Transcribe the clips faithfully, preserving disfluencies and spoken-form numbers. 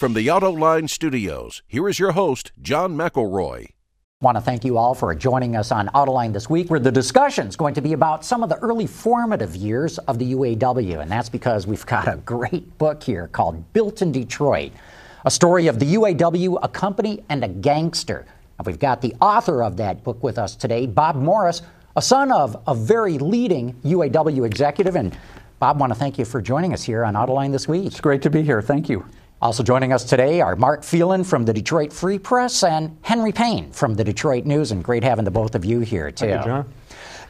From the Auto Line Studios, here is your host, John McElroy. I want to thank you all for joining us on Autoline this week, where the discussion is going to be about some of the early formative years of the U A W, and that's because we've got a great book here called Built in Detroit, a story of the U A W, a company and a gangster. And we've got the author of that book with us today, Bob Morris, a son of a very leading U A W executive. And Bob, I want to thank you for joining us here on Autoline this week. It's great to be here. Thank you. Also joining us today are Mark Phelan from the Detroit Free Press and Henry Payne from the Detroit News, and great having the both of you here, too. Thank you, John.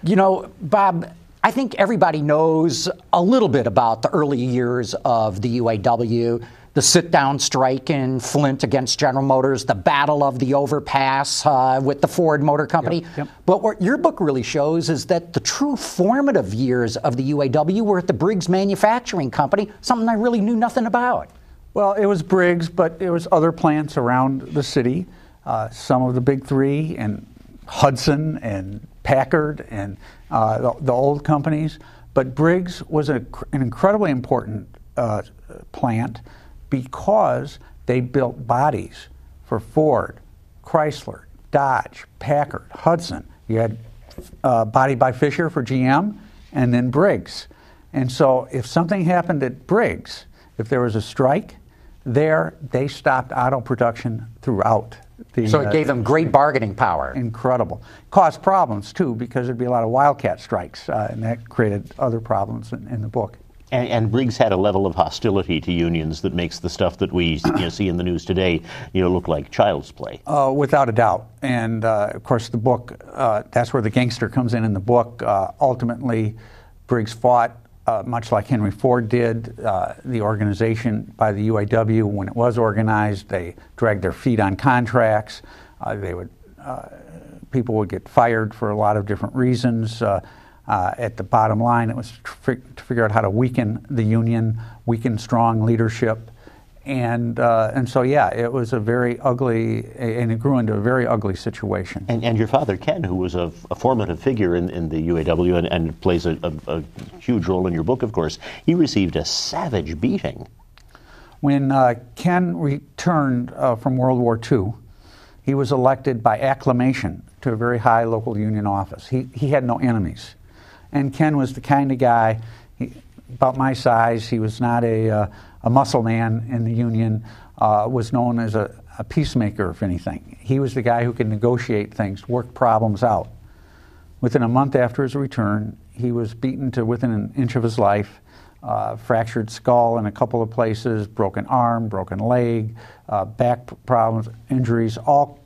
You know, Bob, I think everybody knows a little bit about the early years of the U A W, the sit-down strike in Flint against General Motors, the battle of the overpass uh, with the Ford Motor Company. Yep, yep. But what your book really shows is that the true formative years of the U A W were at the Briggs Manufacturing Company, something I really knew nothing about. Well, it was Briggs, but it was other plants around the city, uh, some of the big three, and Hudson and Packard and uh, the, the old companies. But Briggs was a, an incredibly important uh, plant because they built bodies for Ford, Chrysler, Dodge, Packard, Hudson. You had uh, body by Fisher for G M, and then Briggs. And so if something happened at Briggs, if there was a strike, there they stopped auto production throughout. The, so it gave uh, them great bargaining power. Incredible. Caused problems, too, because there'd be a lot of wildcat strikes, uh, and that created other problems in, in the book. And, and Briggs had a level of hostility to unions that makes the stuff that we you know, see in the news today you know, look like child's play. Uh, without a doubt. And, uh, of course, the book, uh, that's where the gangster comes in in the book. Uh, ultimately, Briggs fought. Uh, much like Henry Ford did, uh, the organization by the U A W, when it was organized, they dragged their feet on contracts. Uh, they would, uh, people would get fired for a lot of different reasons. Uh, uh, at the bottom line, it was to, to figure out how to weaken the union, weaken strong leadership, and uh, and so yeah, it was a very ugly, and it grew into a very ugly situation. And, and your father Ken, who was a, a formative figure in, in the U A W and, and plays a, a, a huge role in your book, of course, he received a savage beating. When uh, Ken returned uh, from World War Two, he was elected by acclamation to a very high local union office. He he had no enemies, and Ken was the kind of guy, he, about my size. He was not a uh, a muscle man in the union, uh, was known as a, a peacemaker, if anything. He was the guy who could negotiate things, work problems out. Within a month after his return, he was beaten to within an inch of his life, uh, fractured skull in a couple of places, broken arm, broken leg, uh, back problems, injuries, all,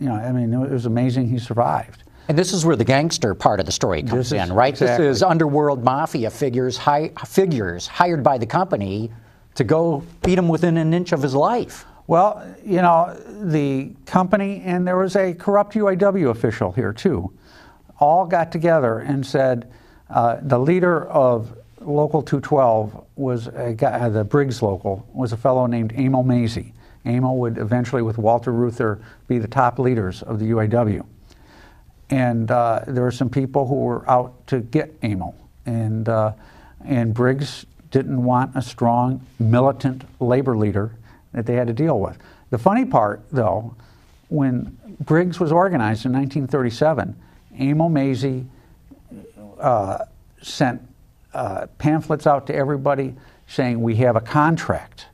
you know, I mean, it was amazing he survived. And this is where the gangster part of the story comes in, right? Exactly. This is underworld mafia figures, hi- figures hired by the company to go beat him within an inch of his life. Well, you know, the company, and there was a corrupt U A W official here too, all got together and said, uh, the leader of Local two twelve was a guy, the Briggs local, was a fellow named Emil Mazey. Emil would eventually, with Walter Reuther, be the top leaders of the U A W. And uh, there were some people who were out to get Emil, and uh, and Briggs didn't want a strong, militant labor leader that they had to deal with. The funny part, though, when Briggs was organized in nineteen thirty-seven, Emil Mazey uh, sent uh, pamphlets out to everybody saying, we have a contract.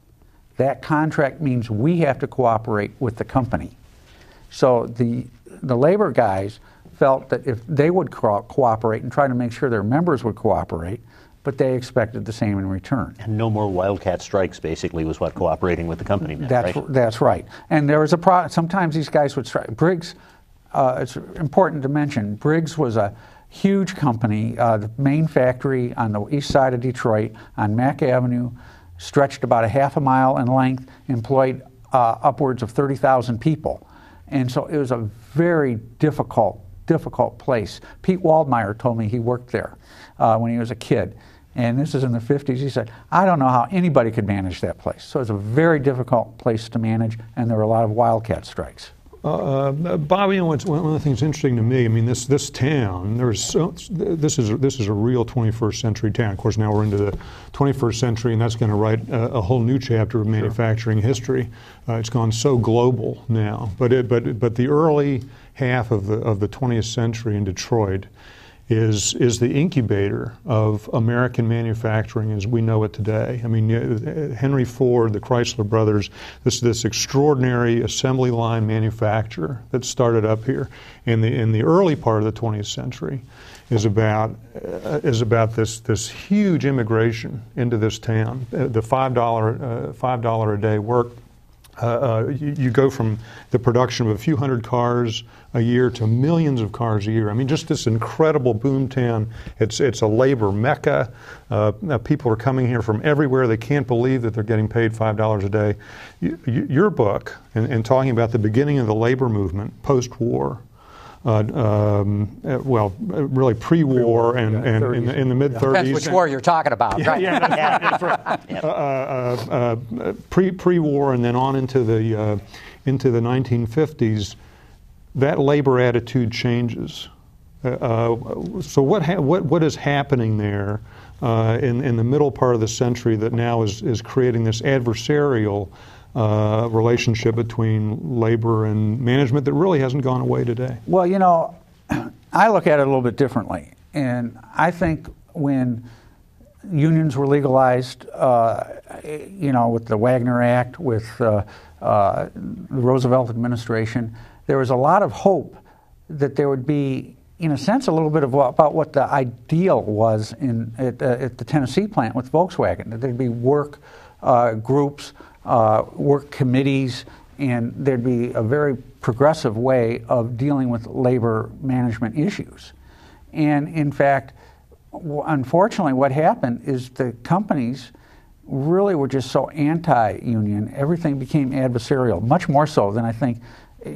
That contract means we have to cooperate with the company. So the the labor guys felt that if they would co- cooperate and try to make sure their members would cooperate, but they expected the same in return. And no more wildcat strikes, basically, was what cooperating with the company meant, that's, right? That's right. And there was a pro- sometimes these guys would strike. Briggs, uh, it's important to mention, Briggs was a huge company. Uh, the main factory on the east side of Detroit on Mack Avenue stretched about a half a mile in length, employed uh, upwards of thirty thousand people. And so it was a very difficult, difficult place. Pete Waldmeyer told me he worked there uh, when he was a kid. And this is in the fifties. He said, I don't know how anybody could manage that place. So it's a very difficult place to manage, and there were a lot of wildcat strikes. Uh, Bob, you know, it's one of the things interesting to me. I mean, this this town. There's so, this is this is a real twenty-first century town. Of course, now we're into the twenty-first century, and that's going to write a, a whole new chapter of manufacturing sure. history. Uh, it's gone so global now. But it, but but the early half of the of the twentieth century in Detroit is is the incubator of American manufacturing as we know it today. I mean, Henry Ford, the Chrysler brothers, this this extraordinary assembly line manufacture that started up here in the in the early part of the twentieth century is about uh, is about this this huge immigration into this town. The five dollar uh, five dollar a day work. Uh, uh, you, you go from the production of a few hundred cars a year to millions of cars a year. I mean, just this incredible boom town. It's it's a labor mecca. Uh, people are coming here from everywhere. They can't believe that they're getting paid five dollars a day. You, you, your book, and, and talking about the beginning of the labor movement post-war, Uh, um, well, really pre-war and, yeah, and in, in the mid-thirties. Depends which war you're talking about, right? Yeah, yeah, yeah, that's right. Yeah. Uh, uh, uh, pre, pre-war and then on into the, uh, into the nineteen fifties, that labor attitude changes. Uh, uh, so what, ha what, what is happening there uh, in, in the middle part of the century that now is, is creating this adversarial Uh, relationship between labor and management that really hasn't gone away today? Well, you know, I look at it a little bit differently. And I think when unions were legalized, uh, you know, with the Wagner Act, with uh, uh, the Roosevelt administration, there was a lot of hope that there would be, in a sense, a little bit of, about what the ideal was in, at, uh, at the Tennessee plant with Volkswagen, that there'd be work uh, groups, Uh, work committees, and there'd be a very progressive way of dealing with labor management issues. And in fact, w unfortunately, what happened is the companies really were just so anti-union. Everything became adversarial, much more so than I think,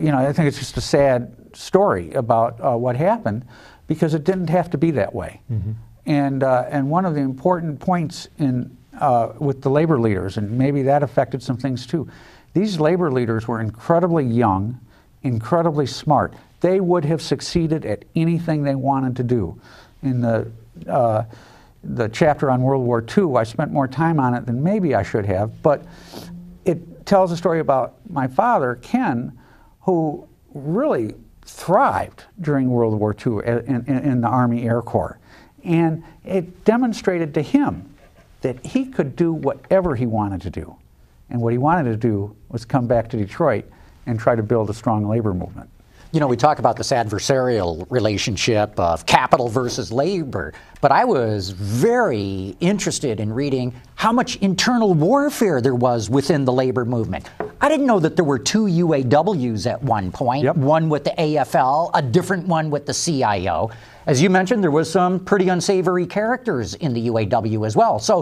you know, I think it's just a sad story about uh, what happened, because it didn't have to be that way. Mm-hmm. And, uh, and one of the important points in Uh, with the labor leaders, and maybe that affected some things too. These labor leaders were incredibly young, incredibly smart. They would have succeeded at anything they wanted to do. In the, uh, the chapter on World War Two, I spent more time on it than maybe I should have, but it tells a story about my father, Ken, who really thrived during World War Two in, in, in the Army Air Corps. And it demonstrated to him that he could do whatever he wanted to do. And what he wanted to do was come back to Detroit and try to build a strong labor movement. You know, we talk about this adversarial relationship of capital versus labor, but I was very interested in reading how much internal warfare there was within the labor movement. I didn't know that there were two U A Ws at one point, yep. One with the A F L, a different one with the C I O. As you mentioned, there was some pretty unsavory characters in the U A W as well. So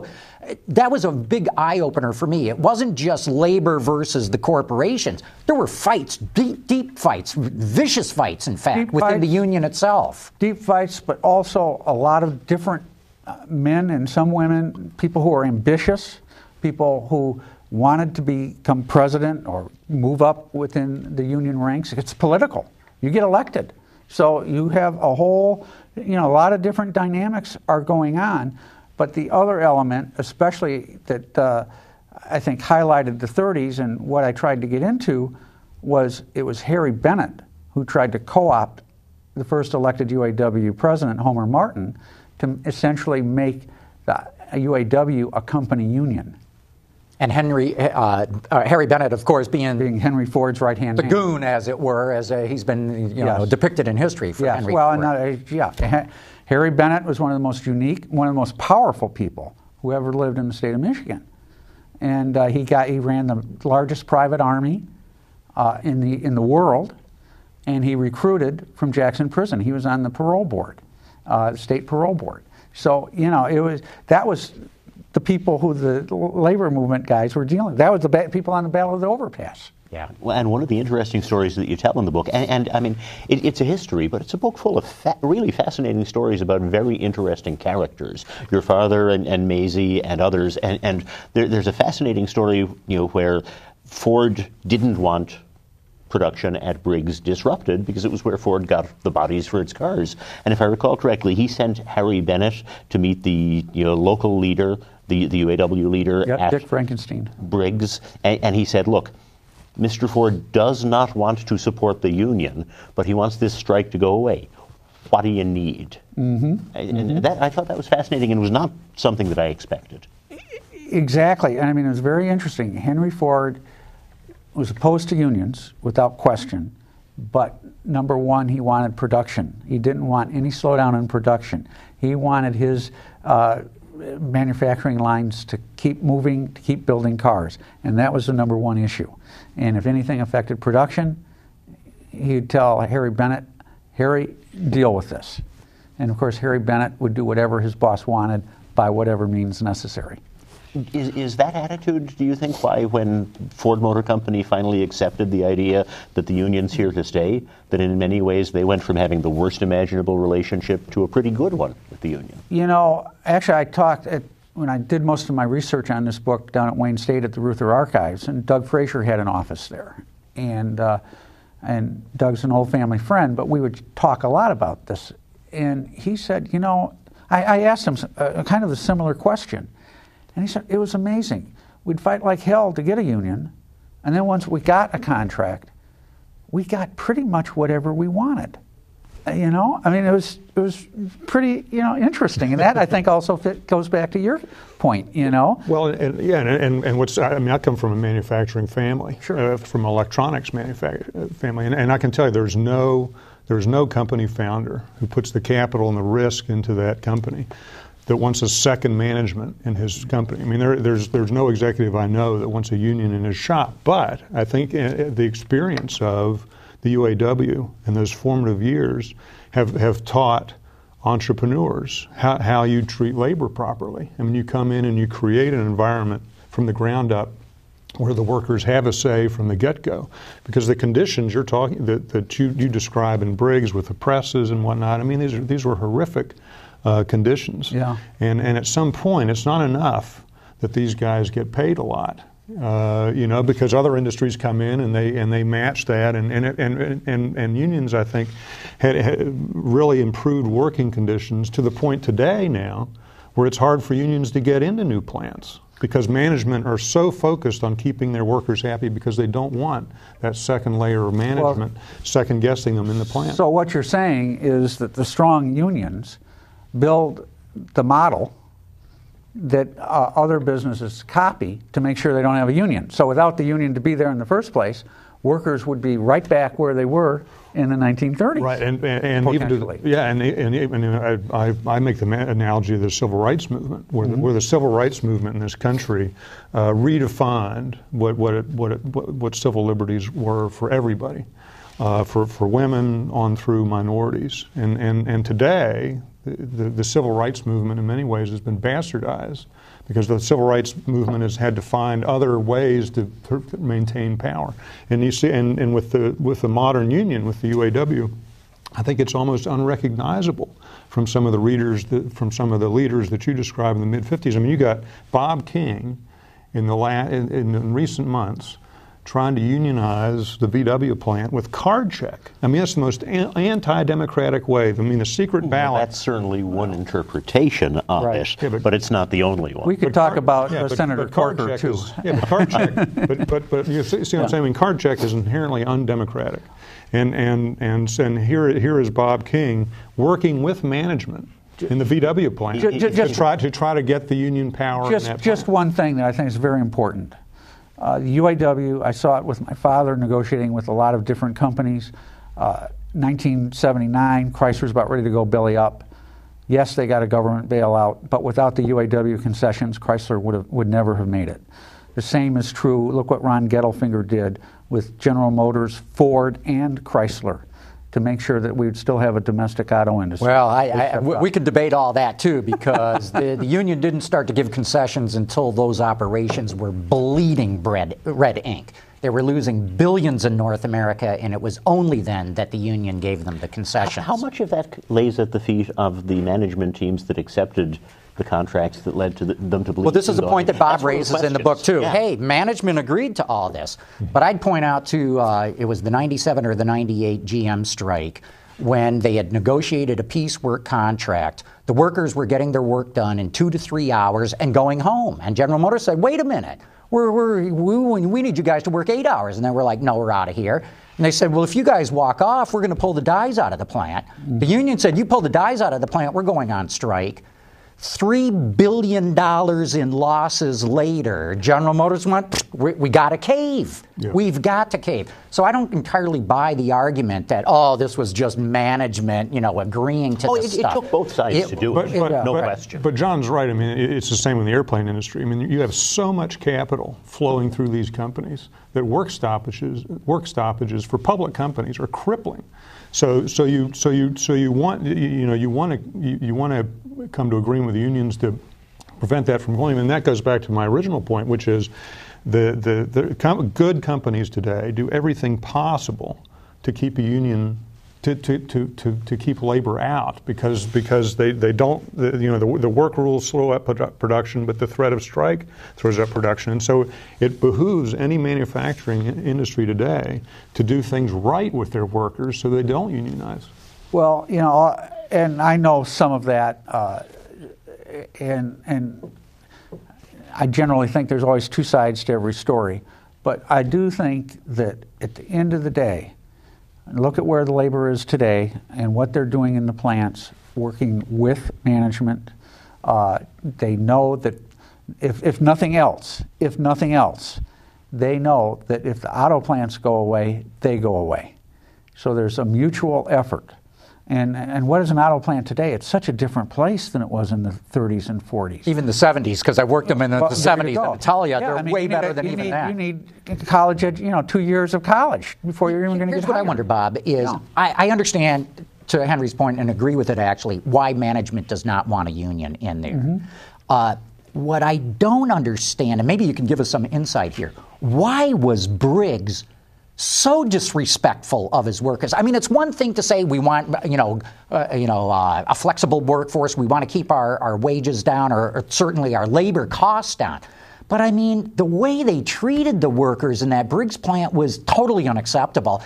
that was a big eye-opener for me. It wasn't just labor versus the corporations. There were fights, deep, deep fights, vicious fights, in fact, deep within fights, the union itself. Deep fights, but also a lot of different men and some women, people who are ambitious, people who wanted to become president or move up within the union ranks. It's political. You get elected. So you have a whole, you know, a lot of different dynamics are going on. But the other element, especially that uh, I think highlighted the thirties and what I tried to get into, was it was Harry Bennett who tried to co-opt the first elected U A W president, Homer Martin, to essentially make the U A W a company union. And Henry, uh, uh, Harry Bennett, of course, being, being Henry Ford's right-hand man, the goon, as it were, as a, he's been you yes. know, depicted in history for yes. Henry well, Ford. Well, uh, yeah, Harry Bennett was one of the most unique, one of the most powerful people who ever lived in the state of Michigan, and uh, he got he ran the largest private army uh, in the in the world, and he recruited from Jackson Prison. He was on the parole board, uh, state parole board. So you know it was that was. the people who the labor movement guys were dealing with. That was the ba people on the Battle of the Overpass. Yeah. Well, and one of the interesting stories that you tell in the book, and, and I mean, it, it's a history, but it's a book full of fa really fascinating stories about very interesting characters. Your father and, and Mazey and others, and, and there, there's a fascinating story, you know, where Ford didn't want production at Briggs disrupted, because it was where Ford got the bodies for its cars. And if I recall correctly, he sent Harry Bennett to meet the you know, local leader, the, the U A W leader yep, at Dick Frankenstein. Briggs, and, and he said, look, Mister Ford does not want to support the union, but he wants this strike to go away. What do you need? Mm-hmm. And mm-hmm. that, I thought that was fascinating and was not something that I expected. Exactly. I mean, it was very interesting. Henry Ford was opposed to unions, without question, but number one, he wanted production. He didn't want any slowdown in production. He wanted his uh, manufacturing lines to keep moving, to keep building cars, and that was the number one issue. And if anything affected production, he'd tell Harry Bennett, Harry, deal with this. And of course, Harry Bennett would do whatever his boss wanted by whatever means necessary. Is, is that attitude, do you think, why when Ford Motor Company finally accepted the idea that the union's here to stay, that in many ways they went from having the worst imaginable relationship to a pretty good one with the union? You know, actually I talked, at, when I did most of my research on this book down at Wayne State at the Luther Archives, and Doug Frazier had an office there. And, uh, and Doug's an old family friend, but we would talk a lot about this. And he said, you know, I, I asked him a, a kind of a similar question. And he said, it was amazing. We'd fight like hell to get a union, and then once we got a contract, we got pretty much whatever we wanted. You know, I mean, it was it was pretty, you know, interesting. And that, I think, also fit, goes back to your point, you know. Well, and, yeah, and, and, and what's, I mean, I come from a manufacturing family, sure. uh, from electronics manufacturing family, and, and I can tell you there's no, there's no company founder who puts the capital and the risk into that company that wants a second management in his company. I mean, there, there's there's no executive I know that wants a union in his shop. But I think the experience of the U A W and those formative years have, have taught entrepreneurs how, how you treat labor properly. I mean, you come in and you create an environment from the ground up where the workers have a say from the get-go, because the conditions you're talking that, that you, you describe in Briggs with the presses and whatnot. I mean, these are, these were horrific. Uh, conditions. Yeah. And and at some point, it's not enough that these guys get paid a lot, uh, you know, because other industries come in and they and they match that, and and and and, and unions, I think, had, had really improved working conditions to the point today now where it's hard for unions to get into new plants, because management are so focused on keeping their workers happy because they don't want that second layer of management, well, second-guessing them in the plant. So what you're saying is that the strong unions build the model that uh, other businesses copy to make sure they don't have a union. So without the union to be there in the first place, workers would be right back where they were in the nineteen thirties. Right, and, and, and even to, yeah, and, and, and, and I, I make the analogy of the Civil Rights Movement, where, mm-hmm. the, where the Civil Rights Movement in this country uh, redefined what what it, what, it, what what civil liberties were for everybody, uh, for for women on through minorities, and and and today. The, the civil rights movement in many ways has been bastardized, because the civil rights movement has had to find other ways to, to maintain power. And you see, and, and with the with the modern union, with the U A W, I think it's almost unrecognizable from some of the readers, that, from some of the leaders that you described in the mid fifties. I mean, you got Bob King in the la in, in recent months trying to unionize the V W plant with card check. I mean, that's the most anti-democratic way. I mean, the secret Ooh, ballot. Well, that's certainly one interpretation of right. it, yeah, but, but it's not the only one. We could but talk card, about yeah, but, Senator but Corker, too. Is, yeah, but card check, but, but, but you see, see what yeah. I'm saying? I mean, card check is inherently undemocratic. And, and, and, and here, here is Bob King working with management in the V W plant just, to, just, try, to try to get the union power just, in that Just plant. One thing that I think is very important. Uh, the U A W, I saw it with my father negotiating with a lot of different companies. Uh, nineteen seventy-nine, Chrysler's about ready to go belly up. Yes, they got a government bailout, but without the U A W concessions, Chrysler would have, would never have made it. The same is true, look what Ron Gettelfinger did with General Motors, Ford, and Chrysler, to make sure that we would still have a domestic auto industry. Well, I, I, we could debate all that, too, because the, the union didn't start to give concessions until those operations were bleeding red, red ink. They were losing billions in North America, and it was only then that the union gave them the concessions. How much of that lays at the feet of the management teams that accepted the contracts that led to the, them to believe. Well, this is a point that Bob raises in the book, too. Yeah. Hey, management agreed to all this. But I'd point out, to uh, it was the ninety-seven or the ninety-eight G M strike, when they had negotiated a piecework contract. The workers were getting their work done in two to three hours and going home. And General Motors said, wait a minute, we're, we're, we, we need you guys to work eight hours. And then we're like, no, we're out of here. And they said, well, if you guys walk off, we're going to pull the dies out of the plant. The union said, you pull the dies out of the plant, we're going on strike. Three billion dollars in losses later, General Motors went, we, we got to cave. Yeah. We've got to cave. So I don't entirely buy the argument that, oh, this was just management, you know, agreeing to oh, this it, stuff. It took both sides it, to do but, it, but, no but, question. But John's right. I mean, it's the same in the airplane industry. I mean, you have so much capital flowing through these companies that work stoppages, work stoppages for public companies are crippling. So, so you, so you, so you want, you know, you want to, you, you want to come to agreement with the unions to prevent that from going. And that goes back to my original point, which is, the the, the com good companies today do everything possible to keep a union, to to to to, to keep labor out, because because they they don't, the, you know, the, the work rules slow up produ production, but the threat of strike throws up production. And so it behooves any manufacturing industry today to do things right with their workers so they don't unionize. Well, you know, and I know some of that, uh, and and I generally think there's always two sides to every story, but I do think that at the end of the day, look at where the labor is today and what they're doing in the plants, working with management. Uh, they know that if, if nothing else, if nothing else, they know that if the auto plants go away, they go away. So there's a mutual effort. And, and what is an auto plant today? It's such a different place than it was in the thirties and forties. Even the seventies, because I worked them in the, well, the seventies. I'll tell you, yeah, they're I mean, way you better need, than you even need, that. You need college, you know, two years of college before you're even going to get hired. Here's what I wonder, Bob, is no. I, I understand, to Henry's point, and agree with it actually, why management does not want a union in there. Mm-hmm. uh, what I don't understand, and maybe you can give us some insight here, why was Briggs so disrespectful of his workers? I mean, it's one thing to say we want, you know, uh, you know, uh, a flexible workforce. We want to keep our, our wages down, or, or certainly our labor costs down. But I mean, the way they treated the workers in that Briggs plant was totally unacceptable.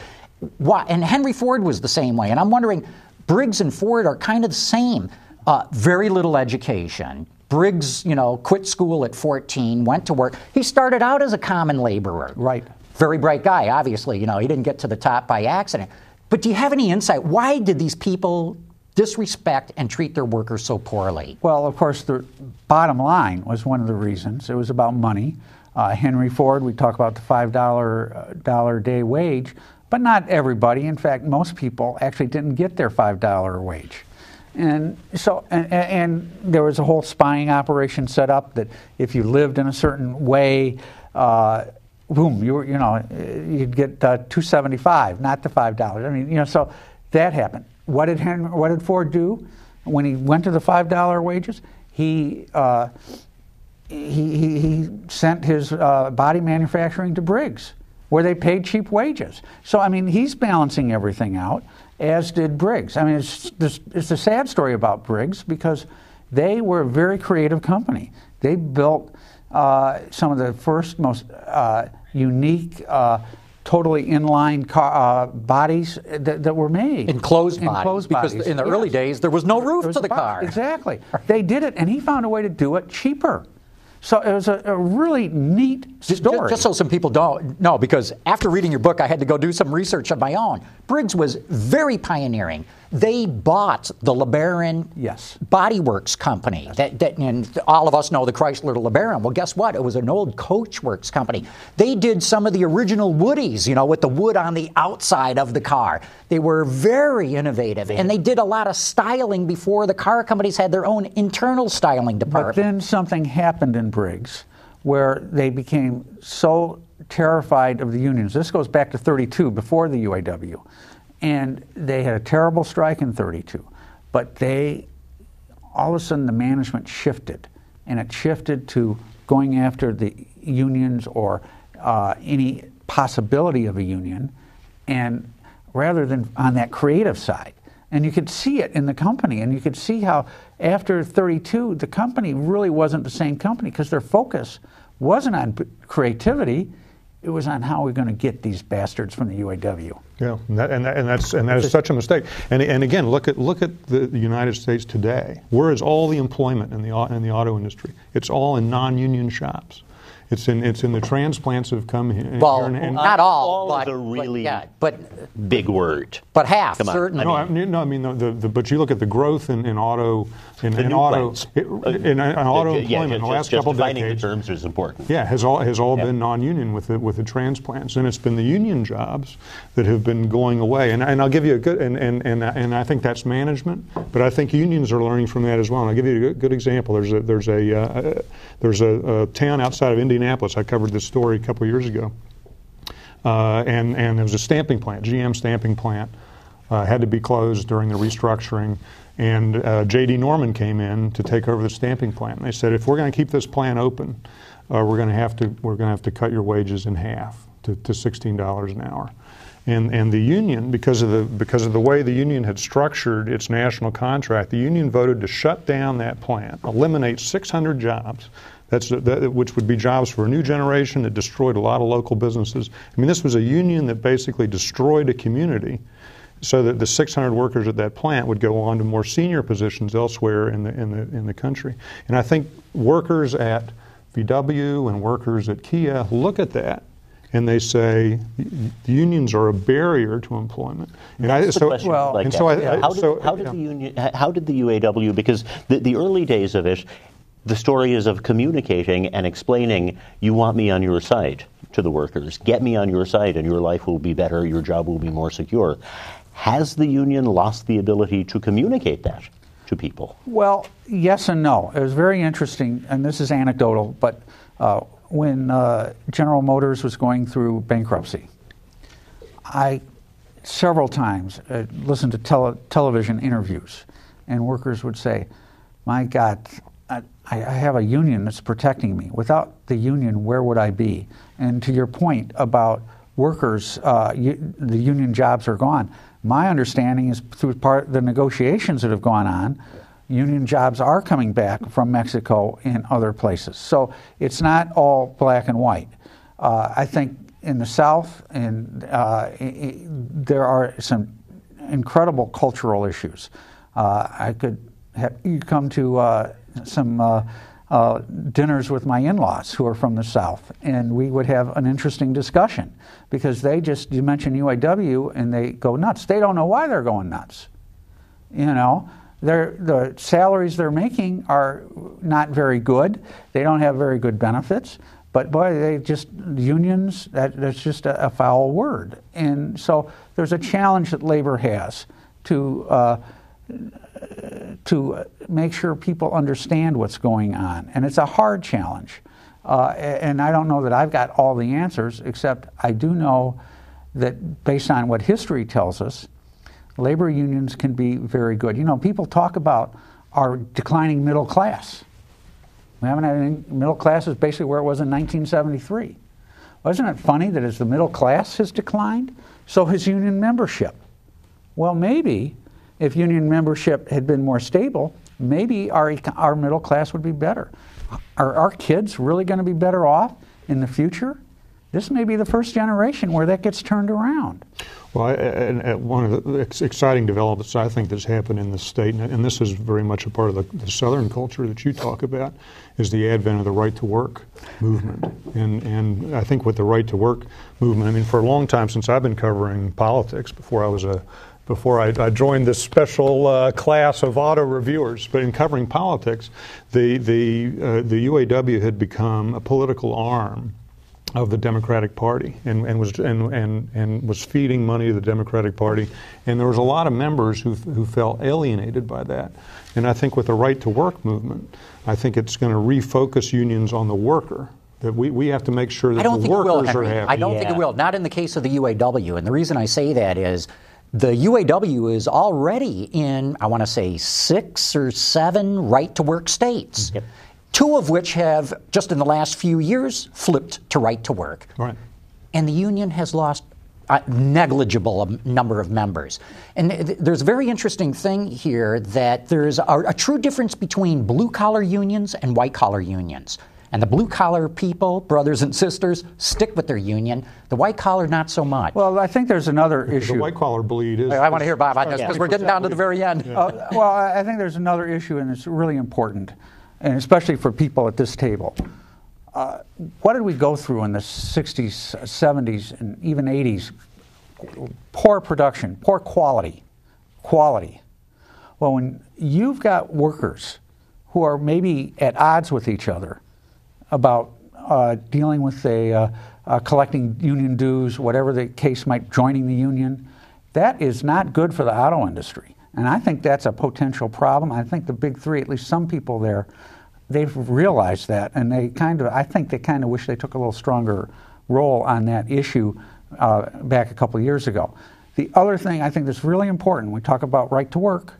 Why? And Henry Ford was the same way. And I'm wondering, Briggs and Ford are kind of the same. Uh, very little education. Briggs, you know, quit school at fourteen, went to work. He started out as a common laborer. Right. Very bright guy, obviously. You know, he didn't get to the top by accident. But do you have any insight? Why did these people disrespect and treat their workers so poorly? Well, of course, the bottom line was one of the reasons. It was about money. Uh, Henry Ford, we talk about the five dollar a day wage, but not everybody. In fact, most people actually didn't get their five dollar wage. And so, and, and there was a whole spying operation set up that if you lived in a certain way, uh, boom, you were, you know, you'd get uh, two seventy-five, not the five dollars. I mean, you know, so that happened. What did Henry, what did Ford do when he went to the five dollar wages? He, uh, he he he sent his uh, body manufacturing to Briggs, where they paid cheap wages. So I mean, he's balancing everything out, as did Briggs. I mean, it's this, it's a sad story about Briggs, because they were a very creative company. They built uh, some of the first, most uh, unique, uh, totally inline car, uh, bodies that, that were made. Enclosed bodies. Enclosed because bodies. In the yes. early days, there was no roof was to the car. Exactly. They did it, and he found a way to do it cheaper. So it was a, a really neat story. Just, just so some people don't know, because after reading your book, I had to go do some research of my own. Briggs was very pioneering. They bought the LeBaron yes. Body Works Company. Yes. That, that, and all of us know the Chrysler to LeBaron. Well, guess what? It was an old Coach Works company. They did some of the original Woodies, you know, with the wood on the outside of the car. They were very innovative, and they did a lot of styling before the car companies had their own internal styling department. But then something happened in Briggs where they became so terrified of the unions. This goes back to thirty-two, before the U A W, and they had a terrible strike in thirty-two, but they, all of a sudden the management shifted, and it shifted to going after the unions, or uh, any possibility of a union, and rather than on that creative side. And you could see it in the company, and you could see how after thirty-two, the company really wasn't the same company because their focus wasn't on creativity. It was on how we're going to get these bastards from the U A W. Yeah, and that, and that, and that's and that is such a mistake. And and again, look at look at the, the United States today. Where is all the employment in the in the auto industry? It's all in non-union shops. It's in it's in the transplants have come here. Well, and, and not all, all but, of the really but, yeah, but big word. But half certainly. No, I mean, no, I mean the, the but you look at the growth in, in auto in, in auto it, in, in auto employment yeah, just, in the last just couple defining decades. The terms is important. Yeah, has all has all yeah. been non-union with the, with the transplants, and it's been the union jobs that have been going away. And and I'll give you a good and and and, and I think that's management, but I think unions are learning from that as well. And I'll give you a good, good example. There's a there's a uh, there's a, a town outside of Indiana. Indianapolis. I covered this story a couple of years ago, uh, and and there was a stamping plant, G M stamping plant, uh, had to be closed during the restructuring, and uh, J D Norman came in to take over the stamping plant. And they said, if we're going to keep this plant open, uh, we're going to have to we're going to have to cut your wages in half to, to sixteen dollars an hour. And and the union, because of the because of the way the union had structured its national contract, the union voted to shut down that plant, eliminate six hundred jobs. That's that, which would be jobs for a new generation that destroyed a lot of local businesses. I mean, this was a union that basically destroyed a community, so that the six hundred workers at that plant would go on to more senior positions elsewhere in the in the in the country. And I think workers at V W and workers at Kia look at that, and they say the unions are a barrier to employment. And I, so, well, like and so, I, yeah. how did, so how did yeah. the union? How did the U A W? Because the, the early days of it. The story is of communicating and explaining, you want me on your side to the workers. Get me on your side and your life will be better, your job will be more secure. Has the union lost the ability to communicate that to people? Well, yes and no. It was very interesting, and this is anecdotal, but uh, when uh, General Motors was going through bankruptcy, I several times uh, listened to tele- television interviews, and workers would say, my God, I have a union that's protecting me. Without the union, where would I be? And to your point about workers, uh, you, the union jobs are gone. My understanding is through part of the negotiations that have gone on, union jobs are coming back from Mexico and other places. So it's not all black and white. Uh, I think in the South, and uh, it, there are some incredible cultural issues. Uh, I could have you come to. Uh, some uh, uh, dinners with my in-laws who are from the South, and we would have an interesting discussion because they just, you mentioned U A W, and they go nuts. They don't know why they're going nuts. You know, they're, the salaries they're making are not very good. They don't have very good benefits, but boy, they just, unions, that, that's just a, a foul word. And so there's a challenge that labor has to uh, to make sure people understand what's going on. And it's a hard challenge. Uh, and I don't know that I've got all the answers, except I do know that based on what history tells us, labor unions can be very good. You know, people talk about our declining middle class. We haven't had any, middle class is basically where it was in nineteen seventy-three. Wasn't it funny that as the middle class has declined, so has union membership? Well, maybe if union membership had been more stable, maybe our our middle class would be better. Are our kids really going to be better off in the future? This may be the first generation where that gets turned around. Well, I, and, and one of the exciting developments I think that's happened in this state, and this is very much a part of the, the Southern culture that you talk about, is the advent of the right to work movement. And and I think with the right to work movement, I mean, for a long time since I've been covering politics, before I was a Before I, I joined this special uh, class of auto reviewers, but in covering politics, the the uh, the U A W had become a political arm of the Democratic Party, and, and was and, and and was feeding money to the Democratic Party, and there was a lot of members who who felt alienated by that. And I think with the right to work movement, I think it's going to refocus unions on the worker. That we, we have to make sure that the workers are happy. I don't think it will. Not in the case of the U A W, and the reason I say that is, the U A W is already in, I want to say, six or seven right-to-work states, yep. Two of which have, just in the last few years, flipped to right-to-work. Right. And the union has lost uh, negligible number of members. And th there's a very interesting thing here that there's a, a true difference between blue-collar unions and white-collar unions. And the blue-collar people, brothers and sisters, stick with their union. The white-collar, not so much. Well, I think there's another issue. The white-collar bleed is... I want to hear Bob on this, because we're getting down to the very end. Yeah. Uh, well, I think there's another issue, and it's really important, and especially for people at this table. Uh, what did we go through in the sixties, seventies, and even eighties? Poor production, poor quality. Quality. Well, when you've got workers who are maybe at odds with each other, about uh, dealing with a uh, uh, collecting union dues, whatever the case might, joining the union, that is not good for the auto industry. And I think that's a potential problem. I think the big three, at least some people there, they've realized that, and they kind of, I think they kind of wish they took a little stronger role on that issue uh, back a couple of years ago. The other thing I think that's really important, we talk about right to work.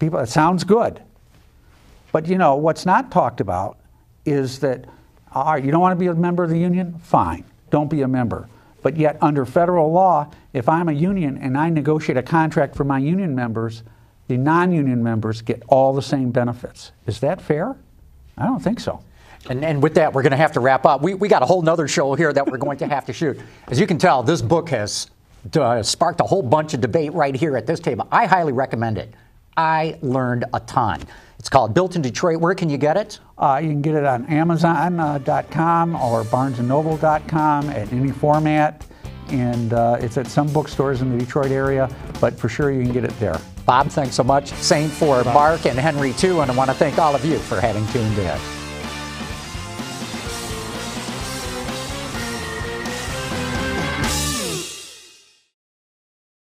People, it sounds good, but you know, what's not talked about is that, all right, you don't want to be a member of the union? Fine, don't be a member. But yet under federal law, if I'm a union and I negotiate a contract for my union members, the non-union members get all the same benefits. Is that fair? I don't think so. And, and with that, we're going to have to wrap up. We, we got a whole nother show here that we're going to have to shoot. As you can tell, this book has uh, sparked a whole bunch of debate right here at this table. I highly recommend it. I learned a ton. It's called Built in Detroit. Where can you get it? Uh, you can get it on Amazon dot com uh, or Barnes and Noble dot com at any format. And uh, it's at some bookstores in the Detroit area, but for sure you can get it there. Bob, thanks so much. Same for Mark and Henry, too. And I want to thank all of you for having tuned in.